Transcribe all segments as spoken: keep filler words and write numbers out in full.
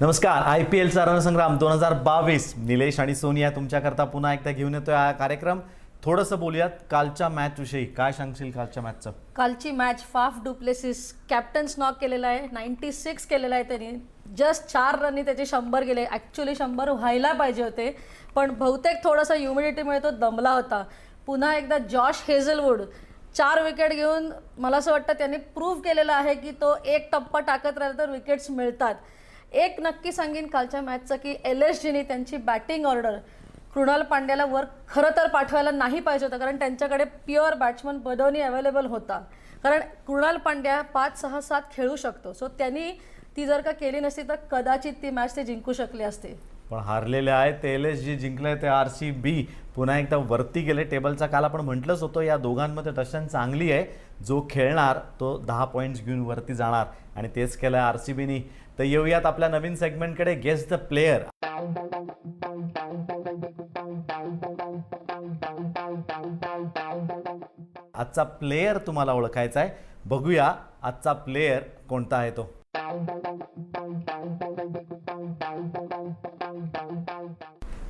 नमस्कार. I P एलचा रणसंग्राम दोन हजार बावीस निलेश आणि सोनिया तुमच्याकरता पुन्हा एकदा घेऊन येतोय हा कार्यक्रम. थोडंसं बोलूयात कालच्या मॅचविषयी. काय सांगशील कालच्या मॅचचं? कालची match Faf du Plessis captain स्नॉक केलेला आहे. नाईन्टी सिक्स केलेला आहे त्यांनी. जस्ट चार रननी त्याचे शंभर गेले. ॲक्च्युली शंभर व्हायला पाहिजे होते, पण बहुतेक थोडासा ह्युमिडिटी मिळतो दमला होता. पुन्हा एकदा जॉश हेझलवूड चार विकेट घेऊन मला असं वाटतं त्यांनी प्रूव्ह केलेलं आहे की तो एक टप्पा टाकत राहिला तर विकेट्स मिळतात. एक नक्की सांगेन कालच्या मॅचचं की एल एस जीने त्यांची बॅटिंग ऑर्डर कृणाल पांड्याला वर खरं तर पाठवायला नाही पाहिजे होतं, कारण त्यांच्याकडे प्युअर बॅट्समन बदवनी अवेलेबल होता. कारण कृणाल पांड्या पाच सहा सात खेळू शकतो. सो त्यांनी ती जर का केली नसती तर कदाचित ती मॅच ते जिंकू शकले असते. पण हारलेले आहेत ते एल एस जी, जिंकले ते आर सी बी. पुन्हा एकदा वरती गेले टेबलचा. काल आपण म्हटलंच होतो या दोघांमध्ये टशन चांगली आहे. जो खेळणार तो दहा पॉईंट्स घेऊन वरती जाणार आणि तेच केलं आर सी बीनी. तर येऊयात आपल्या नवीन सेगमेंटकडे, गेस द प्लेअर. आजचा प्लेयर तुम्हाला ओळखायचा आहे. बघूया आजचा प्लेयर कोणता आहे तो.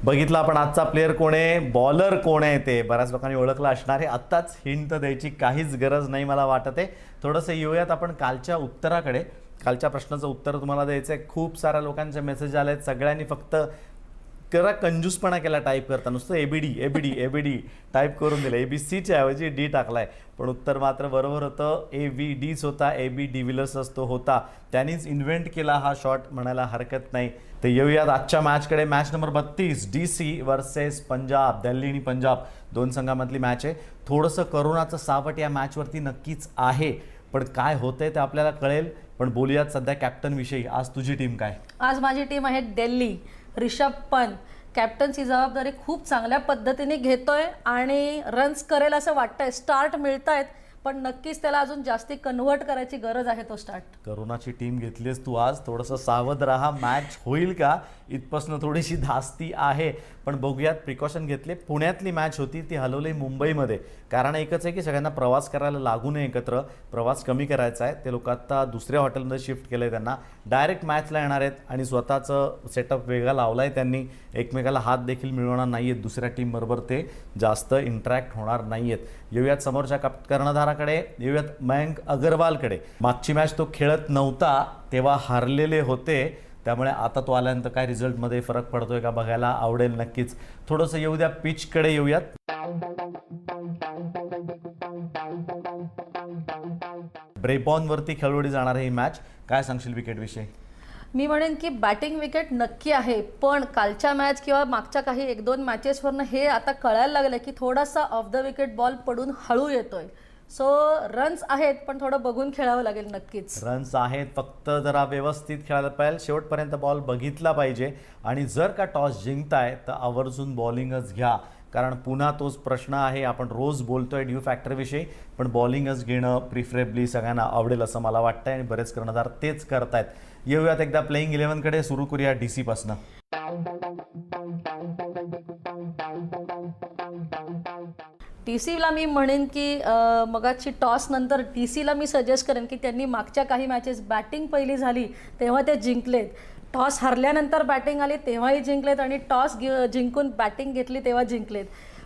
बघितला आपण आजचा प्लेयर कोण आहे, बॉलर कोण आहे ते बऱ्याच लोकांनी ओळखलं असणार आहे. आत्ताच हिंट द्यायची काहीच गरज नाही मला वाटत आहे. थोडंसं येऊयात आपण कालच्या उत्तराकडे. कालच्या प्रश्नाचं उत्तर तुम्हाला द्यायचं आहे. खूप साऱ्या लोकांचे मेसेज आले आहेत. सगळ्यांनी फक्त करा कंजूसपणा केला टाईप करता. नुसतं एबीडी एबीडी एबीडी टाईप करून दिलं. एबीसीच्या ऐवजी डी टाकलाय, पण उत्तर मात्र बरोबर होतं. ए व्ही डीच होता. ए बी डी विलर्सच तो होता. त्यांनीच इन्व्हेंट केला हा शॉट म्हणायला हरकत नाही. तर येऊयात आजच्या मॅचकडे. मॅच नंबर बत्तीस, D C versus Punjab. Delhi आणि पंजाब दोन संघामधली मॅच आहे. थोडंसं करोनाचं सावट या मॅचवरती नक्कीच आहे, पण काय होतंय ते आपल्याला कळेल. पण बोलूयात सध्या कॅप्टनविषयी. आज तुझी टीम काय? आज माझी टीम आहे दिल्ली. रिषभ पंत कॅप्टनची जबाबदारी खूप चांगल्या पद्धतीने घेतोय आणि रन्स करेल असं वाटतंय. स्टार्ट मिळत आहेत, पण नक्कीच त्याला अजून जास्ती कन्व्हर्ट करायची गरज आहे तो स्टार्ट. करोनाची टीम घेतलीस तू आज. थोडंसं सावध राहा. मॅच होईल का इथपासून थोडीशी धास्ती आहे, पण बघूयात. प्रिकॉशन घेतले. पुण्यातली मॅच होती ती हलवली मुंबईमध्ये. कारण एकच आहे की सगळ्यांना प्रवास करायला लागू नये. एकत्र प्रवास कमी करायचा आहे. ते लोक आत्ता दुसऱ्या हॉटेलमध्ये शिफ्ट केलं आहे. त्यांना डायरेक्ट मॅचला येणार आहेत आणि स्वतःचं सेटअप वेगळा लावला आहे त्यांनी. एकमेकाला हात देखील मिळवणार नाही आहेत. दुसऱ्या टीमबरोबर ते जास्त इंटरॅक्ट होणार नाही आहेत. येऊयात समोरच्या कर्णधारा कडे. येऊयात मयंक अगरवालकडे. मागची मॅच तो खेळत नव्हता तेव्हा हारलेले होते, त्यामुळे आता तो आल्यानंतर काय रिझल्टमध्ये फरक पडतोय का बघायला आवडेल नक्कीच. थोडंसं येऊ द्या पिचकडे. येऊयात ब्रेबॉनवरती खेळवली जाणार ही मॅच. काय सांगशील विकेट विषयी? मी म्हणेन की बॅटिंग विकेट नक्की आहे, पण कालच्या मॅच किंवा मागच्या काही एक दोन मॅचेसवरनं हे आता कळायला लागलं की थोडासा ऑफ द विकेट बॉल पडून हळू येतोय. सो so, रन्स आहेत, पण थोडं बघून खेळावं लागेल नक्कीच. रन्स आहेत, फक्त जरा व्यवस्थित खेळायला पाहिजे. शेवटपर्यंत बॉल बघितला पाहिजे आणि जर का टॉस जिंकताय तर आवर्जून बॉलिंगच घ्या. कारण पुन्हा तोच प्रश्न आहे. आपण रोज बोलतोय ड्यू फॅक्टरविषयी, पण बॉलिंगच घेणं प्रिफरेबली सगळ्यांना आवडेल असं मला वाटतं आणि बरेच कर्णधार तेच करत आहेत. येऊयात एकदा प्लेईंग इलेव्हनकडे. सुरू करूया डी सीपासनं. टी सीला मी म्हणेन की मगाची टॉस नंतर टी सीला मी सजेस्ट करेन की त्यांनी मागच्या काही मॅचेस बॅटिंग पहिली झाली तेव्हा ते जिंकलेत. टॉस हरल्यानंतर बॅटिंग आली तेव्हाही जिंकलेत आणि टॉस जिंकून बॅटिंग घेतली तेव्हा जिंकलेत.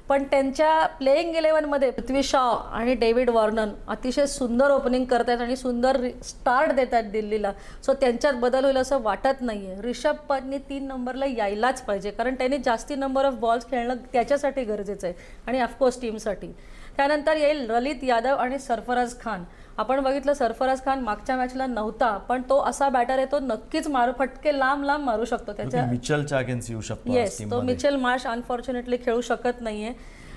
पण त्यांच्या प्लेईंग इलेव्हनमध्ये पृथ्वी शॉ आणि डेव्हिड वॉर्नर अतिशय सुंदर ओपनिंग करत आहेत आणि सुंदर स्टार्ट देत आहेत दिल्लीला. सो त्यांच्यात बदल होईल असं वाटत नाही आहे. रिषभ पंतनी तीन नंबरला यायलाच पाहिजे, कारण त्यांनी जास्ती नंबर ऑफ बॉल्स खेळणं त्याच्यासाठी गरजेचं आहे आणि ऑफकोर्स टीमसाठी. त्यानंतर येईल ललित यादव आणि सरफराज खान. आपण बघितलं सरफराज खान मागच्या मॅचला नव्हता, पण तो असा बॅटर आहे तो नक्कीच मारू फटके लांब लांब मारू शकतो. त्याच्या मिचेलच्या अगेन्स्ट येऊ शकतो. येस, तो मिचेल मार्श अनफॉर्च्युनेटली खेळू शकत नाहीये.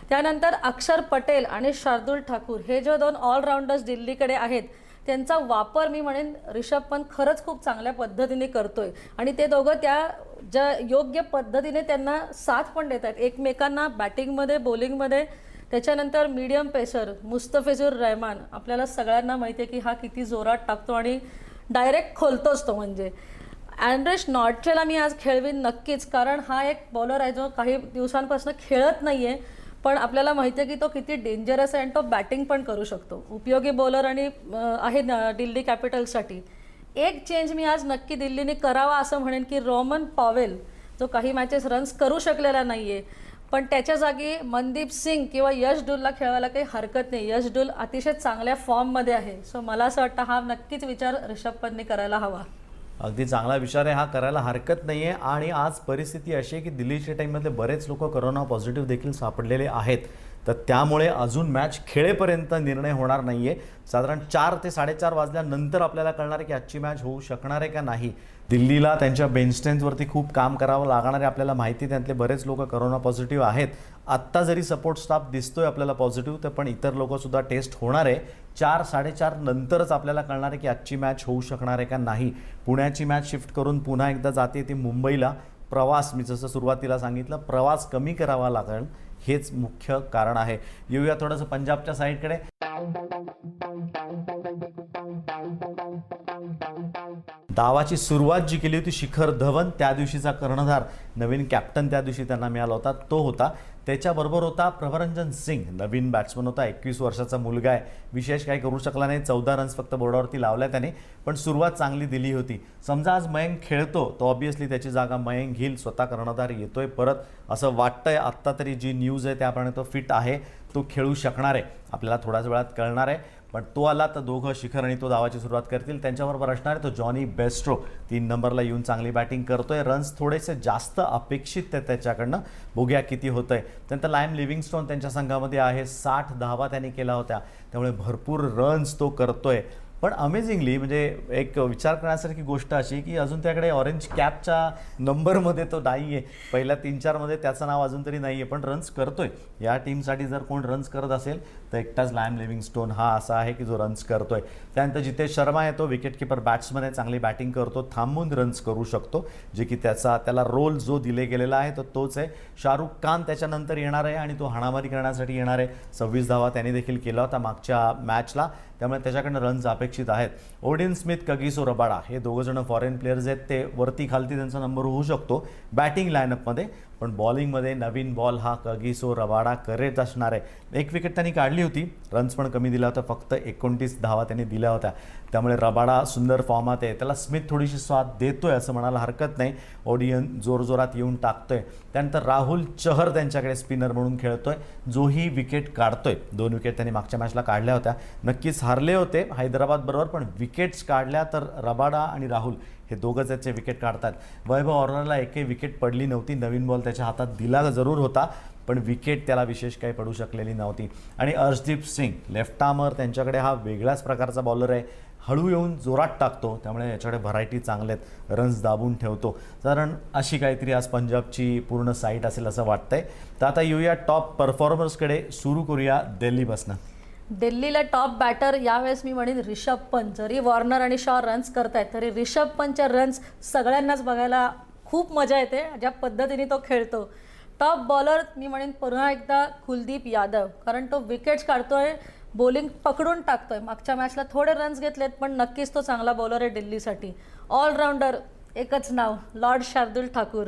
त्यानंतर अक्षर पटेल आणि शार्दुल ठाकूर हे जे दोन ऑलराऊंडर्स दिल्लीकडे आहेत त्यांचा वापर मी म्हणेन रिषभ पंत खरंच खूप चांगल्या पद्धतीने करतोय आणि ते दोघं त्या ज्या योग्य पद्धतीने त्यांना साथ पण देत आहेत एकमेकांना बॅटिंगमध्ये बॉलिंगमध्ये. त्याच्यानंतर मीडियम पेसर मुस्तफिजूर रहमान आपल्याला सगळ्यांना माहिती आहे की हा किती जोरात टाकतो आणि डायरेक्ट खोलतोच तो. म्हणजे अँड्रिश नॉर्टजेला मी आज खेळवीन नक्कीच, कारण हा एक बॉलर आहे जो काही दिवसांपासून खेळत नाही आहे, पण आपल्याला माहिती आहे की तो किती डेंजरस आहे आणि तो बॅटिंग पण करू शकतो, उपयोगी बॉलर आणि आहे दिल्ली कॅपिटल्ससाठी. एक चेंज मी आज नक्की दिल्लीने करावा असं म्हणेन की रोमन पॉवेल जो काही मॅचेस रन्स करू शकलेला नाही आहे, पण त्याच्या जागी मनदीप सिंग किंवा यश डुलला खेळवायला काही हरकत नाही. यश डुल अतिशय चांगल्या फॉर्ममध्ये आहे. सो मला असं वाटतं हा नक्कीच विचार ऋषभ पंतने करायला हवा. अगदी चांगला विचार आहे, हा करायला हरकत नाही आहे. आणि आज परिस्थिती अशी आहे की दिल्लीच्या टीममध्ये बरेच लोक करोना पॉझिटिव्ह देखील सापडलेले आहेत, तर त्यामुळे अजून मॅच खेळेपर्यंत निर्णय होणार नाही आहे. साधारण चार ते साडेचार वाजल्यानंतर आपल्याला कळणार आहे की आजची मॅच होऊ शकणार आहे का नाही. दिल्लीला त्यांच्या बेंचस्ट्रेंथवरती खूप काम करावं लागणार आहे. आपल्याला माहिती आहे त्यातले बरेच लोक करोना पॉझिटिव्ह आहेत. आत्ता जरी सपोर्ट स्टाफ दिसतोय आपल्याला पॉझिटिव्ह, तर पण इतर लोकसुद्धा टेस्ट होणार आहे. चार साडेचार नंतरच आपल्याला कळणार आहे की आजची मॅच होऊ शकणार आहे का नाही. पुण्याची मॅच शिफ्ट करून पुन्हा एकदा जाते ती मुंबईला. प्रवास, मी जसं सुरुवातीला सांगितलं, प्रवास कमी करावा लागेल हेच मुख्य कारण आहे. येऊया थोडंसं पंजाबच्या साईडकडे. डावाची सुरुवात जी केली होती शिखर धवन, त्या दिवशीचा कर्णधार, नवीन कॅप्टन त्या दिवशी त्यांना मिळाला होता तो होता. त्याच्याबरोबर होता प्रभरंजन सिंग, नवीन बॅट्समन होता, एकवीस वर्षाचा मुलगा आहे, विशेष काही करू शकला नाही. चौदा रन्स फक्त बोर्डावरती लावल्या त्याने, पण सुरुवात चांगली दिली होती. समजा आज मयंक खेळतो तर ऑब्व्हियसली त्याची जागा मयंक घेईल, स्वतः कर्णधार येतोय परत असं वाटतंय. आत्ता तरी जी न्यूज आहे त्याप्रमाणे तो फिट आहे, तो खेळू शकणार आहे, आपल्याला थोड्याच वेळात कळणार आहे. पण तो आला तर दोघं शिखर आणि तो धावाची सुरुवात करतील. त्यांच्याबरोबर असणार आहे तो जॉनी बेस्ट्रो, तीन नंबरला येऊन चांगली बॅटिंग करतोय. रन्स थोडेसे जास्त अपेक्षित आहे त्याच्याकडनं, बघूया किती होतं आहे. त्यानंतर लायम लिव्हिंगस्टोन त्यांच्या संघामध्ये आहे, साठ धावा त्यांनी केला होत्या, त्यामुळे भरपूर रन्स तो करतोय. पण अमेझिंगली म्हणजे एक विचार करण्यासारखी गोष्ट अशी की अजून त्याकडे ऑरेंज कॅपच्या नंबरमध्ये तो नाही आहे, पहिल्या तीन चारमध्ये त्याचं नाव अजून तरी नाही आहे, पण रन्स करतोय. या टीमसाठी जर कोण रन्स करत असेल तर एकटाच लायम लिव्हिंगस्टोन हा असा आहे की जो रन्स करतोय. त्यानंतर जितेश शर्मा येतो, विकेटकीपर बॅट्समन आहे, चांगली बॅटिंग करतो, थांबून रन्स करू शकतो, जे की त्याचा त्याला रोल जो दिले गेलेला आहे तो तोच आहे. शाहरुख खान त्याच्यानंतर येणार आहे आणि तो हाणामारी करण्यासाठी येणार आहे. सव्वीस धावा त्याने देखील केला होता मागच्या मॅचला, त्यामुळे त्याच्याकडनं रन्स अपेक्षित आहेत. ओडिन स्मिथ, कगिसो रबाडा हे दोघंजणं फॉरेन प्लेयर्स आहेत, ते वरती खालती त्यांचा नंबर होऊ शकतो बॅटिंग लाईनअपमध्ये, पण बॉलिंगमध्ये नवीन बॉल हा कगिसो रबाडा करत असणार आहे. एक विकेट त्यांनी काढली होती, रन्स पण कमी दिला होता, फक्त एकोणतीस धावा त्यांनी दिल्या होत्या, त्यामुळे रबाडा सुंदर फॉर्मात आहे. त्याला स्मिथ थोडीशी स्वाद देतोय असं म्हणायला हरकत नाही, ओडियन जोरजोरात येऊन टाकतोय. त्यानंतर राहुल चहर त्यांच्याकडे स्पिनर म्हणून खेळतोय, जोही विकेट काढतोय. दोन विकेट त्यांनी मागच्या मॅचला काढल्या होत्या, नक्कीच हारले होते हैदराबादबरोबर, पण विकेट्स काढल्या. तर रबाडा आणि राहुल हे दोघं त्याचे विकेट काढतात. वैभव ऑर्नरला एकही विकेट पडली नव्हती, नवीन बॉल त्याच्या हातात दिला जरूर होता पण विकेट त्याला विशेष काही पडू शकलेली नव्हती. आणि अर्शदीप सिंग लेफ्ट आर्मर, त्यांच्याकडे हा वेगळ्याच प्रकारचा बॉलर आहे, हळू येऊन जोरात टाकतो, त्यामुळे याच्याकडे व्हरायटी चांगल्या आहेत, रन्स दाबून ठेवतो. कारण अशी काहीतरी आज पंजाबची पूर्ण साईट असेल असं वाटतंय. तर आता येऊया टॉप परफॉर्मर्सकडे, सुरू करूया दिल्लीपासून. दिल्लीला टॉप बॅटर यावेळेस मी म्हणेन रिषभ पंत. जरी वॉर्नर आणि शॉ रन्स करत आहेत तरी रिषभ पंतच्या रन्स सगळ्यांनाच बघायला खूप मजा येते ज्या पद्धतीने तो खेळतो. टॉप बॉलर मी म्हणेन पुन्हा एकदा कुलदीप यादव, कारण तो विकेट्स काढतोय, बॉलिंग पकडून टाकतोय. मागच्या मॅचला थोडे रन्स घेतलेत पण नक्कीच तो चांगला बॉलर आहे दिल्लीसाठी. ऑलराऊंडर एकच नाव, lord Shardul Thakur,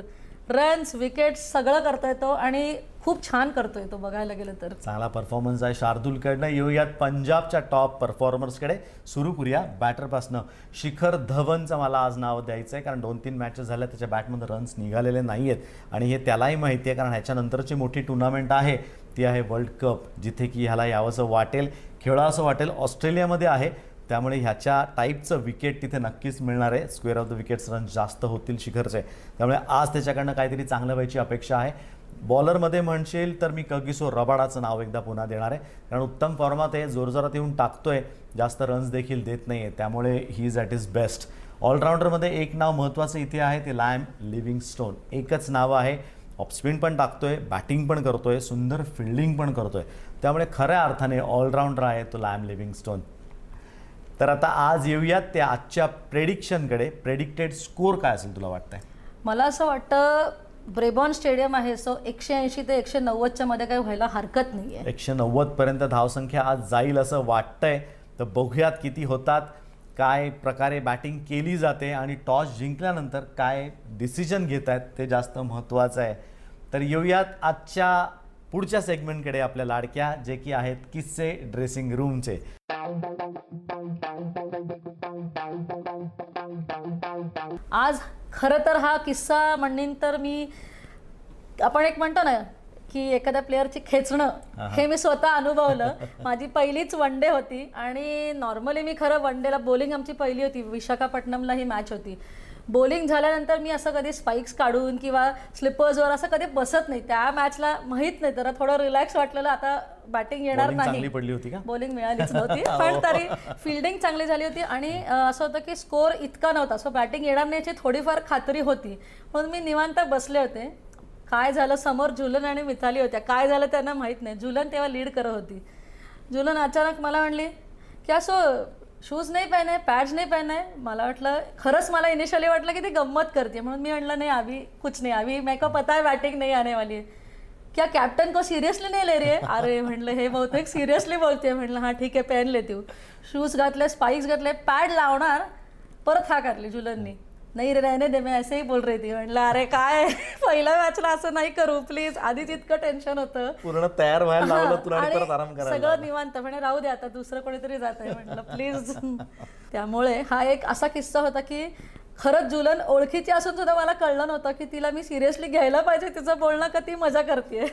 runs wickets सगळं करतोय तो आणि खूप छान करतोय तो, बघायला गेलं तर चांगला परफॉर्मन्स आहे शार्दुलकडनं. येऊयात पंजाबच्या टॉप परफॉर्मर्सकडे, सुरू करूया बॅटरपासनं. शिखर धवनचं मला आज नाव द्यायचं आहे, कारण दोन तीन मॅचेस झाल्या त्याच्या बॅटमध्ये रन्स निघालेले नाही आहेत आणि हे त्यालाही माहिती आहे, कारण ह्याच्यानंतरची मोठी टुर्नामेंट आहे ती आहे वर्ल्ड कप, जिथे की ह्याला यावंसं वाटेल, खेळावंसं वाटेल. ऑस्ट्रेलियामध्ये आहे त्यामुळे ह्याच्या टाईपचं विकेट तिथे नक्कीच मिळणार आहे, square off the wickets run जास्त होतील शिखरचे, त्यामुळे आज त्याच्याकडनं काहीतरी चांगलं व्हायची अपेक्षा आहे. बॉलरमध्ये म्हणशील तर मी कगिसो रबाडाचं नाव एकदा पुन्हा देणार आहे, कारण उत्तम फॉर्मात आहे, जोरजोरात येऊन टाकतोय, जास्त रन्स देखील देत नाही आहे, त्यामुळे he is at his best. ऑलराऊंडरमध्ये एक नाव महत्त्वाचं इथे आहे ते लायम लिव्हिंगस्टोन, एकच नाव आहे, ऑफस्पिन पण टाकतोय, बॅटिंग पण करतोय, सुंदर फिल्डिंग पण करतोय, त्यामुळे खऱ्या अर्थाने ऑलराऊंडर आहे तो लायम लिव्हिंगस्टोन. तर आता आज येऊयात त्या आजच्या प्रेडिक्शनकडे. प्रेडिक्टेड स्कोअर काय असेल तुला वाटतंय? मला असं वाटतं ब्रेबॉर्न स्टेडियम आहे सो एकशे ऐंशी ते एकशे नव्वदच्या मध्ये काही व्हायला हरकत नाही आहे. एकशे नव्वदपर्यंत धावसंख्या आज जाईल असं वाटतंय, तर बघूयात किती होतात. काय प्रकारे बॅटिंग केली जाते आणि टॉस जिंकल्यानंतर काय डिसिजन घेत आहेत ते जास्त महत्त्वाचं आहे. तर येऊयात आजच्या पुढच्या सेगमेंटकडे आपल्या लाडक्या, जे की आहेत किस्से ड्रेसिंग रूमचे. आज खरं तर हा किस्सा म्हणेन तर मी, आपण एक म्हणतो ना की एखाद्या प्लेअरची खेचणं, हे मी स्वतः अनुभवलं. माझी पहिलीच वन डे होती आणि नॉर्मली मी खरं वन डेला बॉलिंग आमची पहिली होती, विशाखापट्टणमला ही मॅच होती. बॉलिंग झाल्यानंतर मी असं कधी स्पाईक्स काढून किंवा स्लिपर्सवर असं कधी बसत नाही. त्या मॅचला माहीत नाही, तर थोडं रिलॅक्स वाटलेलं, आता बॅटिंग येणार नाही. बॉलिंग मिळालीच नव्हती पण तरी फिल्डिंग चांगली झाली होती आणि असं होतं की स्कोअर इतका नव्हता, सो बॅटिंग येणार नाही याची थोडीफार खात्री होती. म्हणून मी निवांत बसले होते. काय झालं, समोर झुलन आणि मिताली होत्या. काय झालं त्यांना माहीत नाही. झुलन तेव्हा लीड करत होती. झुलन अचानक मला म्हणली की असो शूज नाही पहनाय, पॅड्स नाही पहनाय. मला वाटलं, खरंच मला इनिशियली वाटलं की ती गंमत करते, म्हणून मी म्हणलं नाही अभी कुछ नाही, अभी मेरे को पता है बैटिंग नहीं आने वाली है. क्या कैप्टन को सीरियसली नहीं ले रही है? अरे म्हणलं हे बहुतेक सिरियसली बोलते. म्हणलं हां ठीक आहे, पहन लेती हूं. शूज घातले, स्पाईक्स घातले, पॅड लावणार, परत हा काढली झुलननी. नाही रे, रहने दे, मैं ऐसे ही बोल रही थी. म्हटलं अरे काय, पहिल्या मॅचला असं नाही करू प्लीज. आधीच इतकं टेन्शन होतं, पूर्ण तयार व्हायला लावलं तुला आणि परत आराम करायला. सगळं निवांत म्हणे, राहू दे आता दुसरं कोणीतरी जात आहे म्हटलं प्लीज. त्यामुळे हा एक असा किस्सा होता की खरंच झुलन ओळखीची असून सुद्धा मला कळलं नव्हतं की तिला मी सिरियसली घ्यायला पाहिजे तिचं बोलणं का ती मजा करते.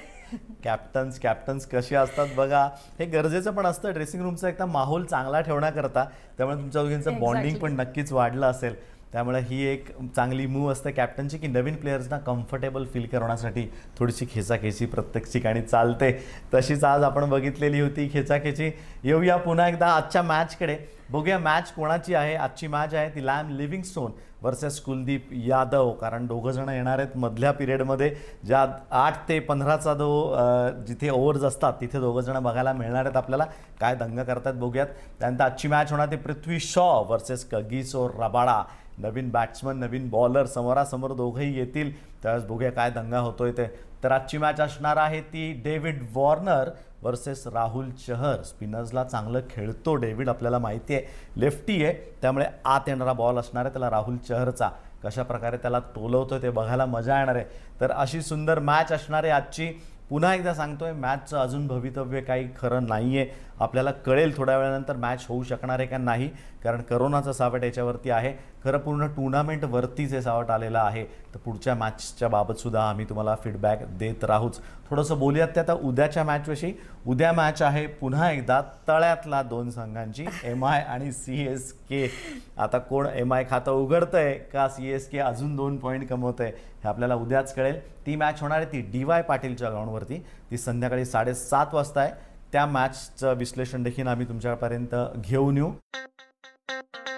कॅप्टन्स कॅप्टन्स कसे असतात बघा. हे गरजेचं पण असतं ड्रेसिंग रूमचा एकदा माहोल चांगला ठेवण्याकरता. त्यामुळे तुमच्या दोघींचं बॉन्डिंग पण नक्कीच वाढलं असेल. त्यामुळे ही एक चांगली मूव्ह असते कॅप्टनची, की नवीन प्लेयर्सना कम्फर्टेबल फील करण्यासाठी थोडीशी खेचाखेची प्रत्येक ठिकाणी चालते. तशीच आज आपण बघितलेली होती खेचाखेची. येऊया पुन्हा एकदा आजच्या मॅचकडे, बघूया मॅच कोणाची आहे. आजची मॅच आहे ती Liam Livingstone versus Kuldeep Yadav. कारण दोघंजणं येणार आहेत मधल्या पिरियडमध्ये, ज्या आठ ते पंधराचा जो जिथे ओव्हर्स असतात तिथे दोघंजणं बघायला मिळणार आहेत आपल्याला. काय दंग करतात बघूयात. त्यानंतर आजची मॅच होणार ते Prithvi Shaw versus Kagiso Rabada. नवीन बॅट्समन, नवीन बॉलर, समोरासमोर दोघंही येतील. त्यावेळेस बघूया काय दंगा होतोय ते. तर आजची मॅच असणार आहे ती David Warner versus Rahul Chahar. स्पिनर्सला चांगलं खेळतो डेव्हिड, आपल्याला माहिती आहे. लेफ्टी आहे त्यामुळे आत येणारा बॉल असणार आहे त्याला राहुल चहरचा. कशा प्रकारे त्याला टोलवतो ते बघायला मजा येणार आहे. तर अशी सुंदर मॅच असणार आहे आजची. पुन्हा एकदा सांगतोय, मॅचचं अजून भवितव्य काही खरं नाही आहे. आपल्याला कळेल थोड्या वेळानंतर मॅच होऊ शकणार आहे का नाही, कारण करोनाचं सावट याच्यावरती आहे. खरं पूर्ण टुर्नामेंटवरतीच हे सावट आलेलं आहे. तर पुढच्या मॅचच्या बाबतसुद्धा आम्ही तुम्हाला फीडबॅक देत राहूच. थोडंसं बोलूयात ते आता उद्याच्या मॅचविषयी. उद्या मॅच आहे पुन्हा एकदा तळ्यातला दोन संघांची, एम आय आणि सी एस के. आता कोण एम आय खातं उघडतंय का सी एस के अजून दोन पॉईंट कमवतं आहे हे आपल्याला उद्याच कळेल. ती मॅच होणार आहे ती डी वाय पाटीलच्या ग्राउंडवरती. ती संध्याकाळी साडेसात वाजता आहे. त्या मॅचचं विश्लेषण देखील आम्ही तुमच्यापर्यंत घेऊन येऊ.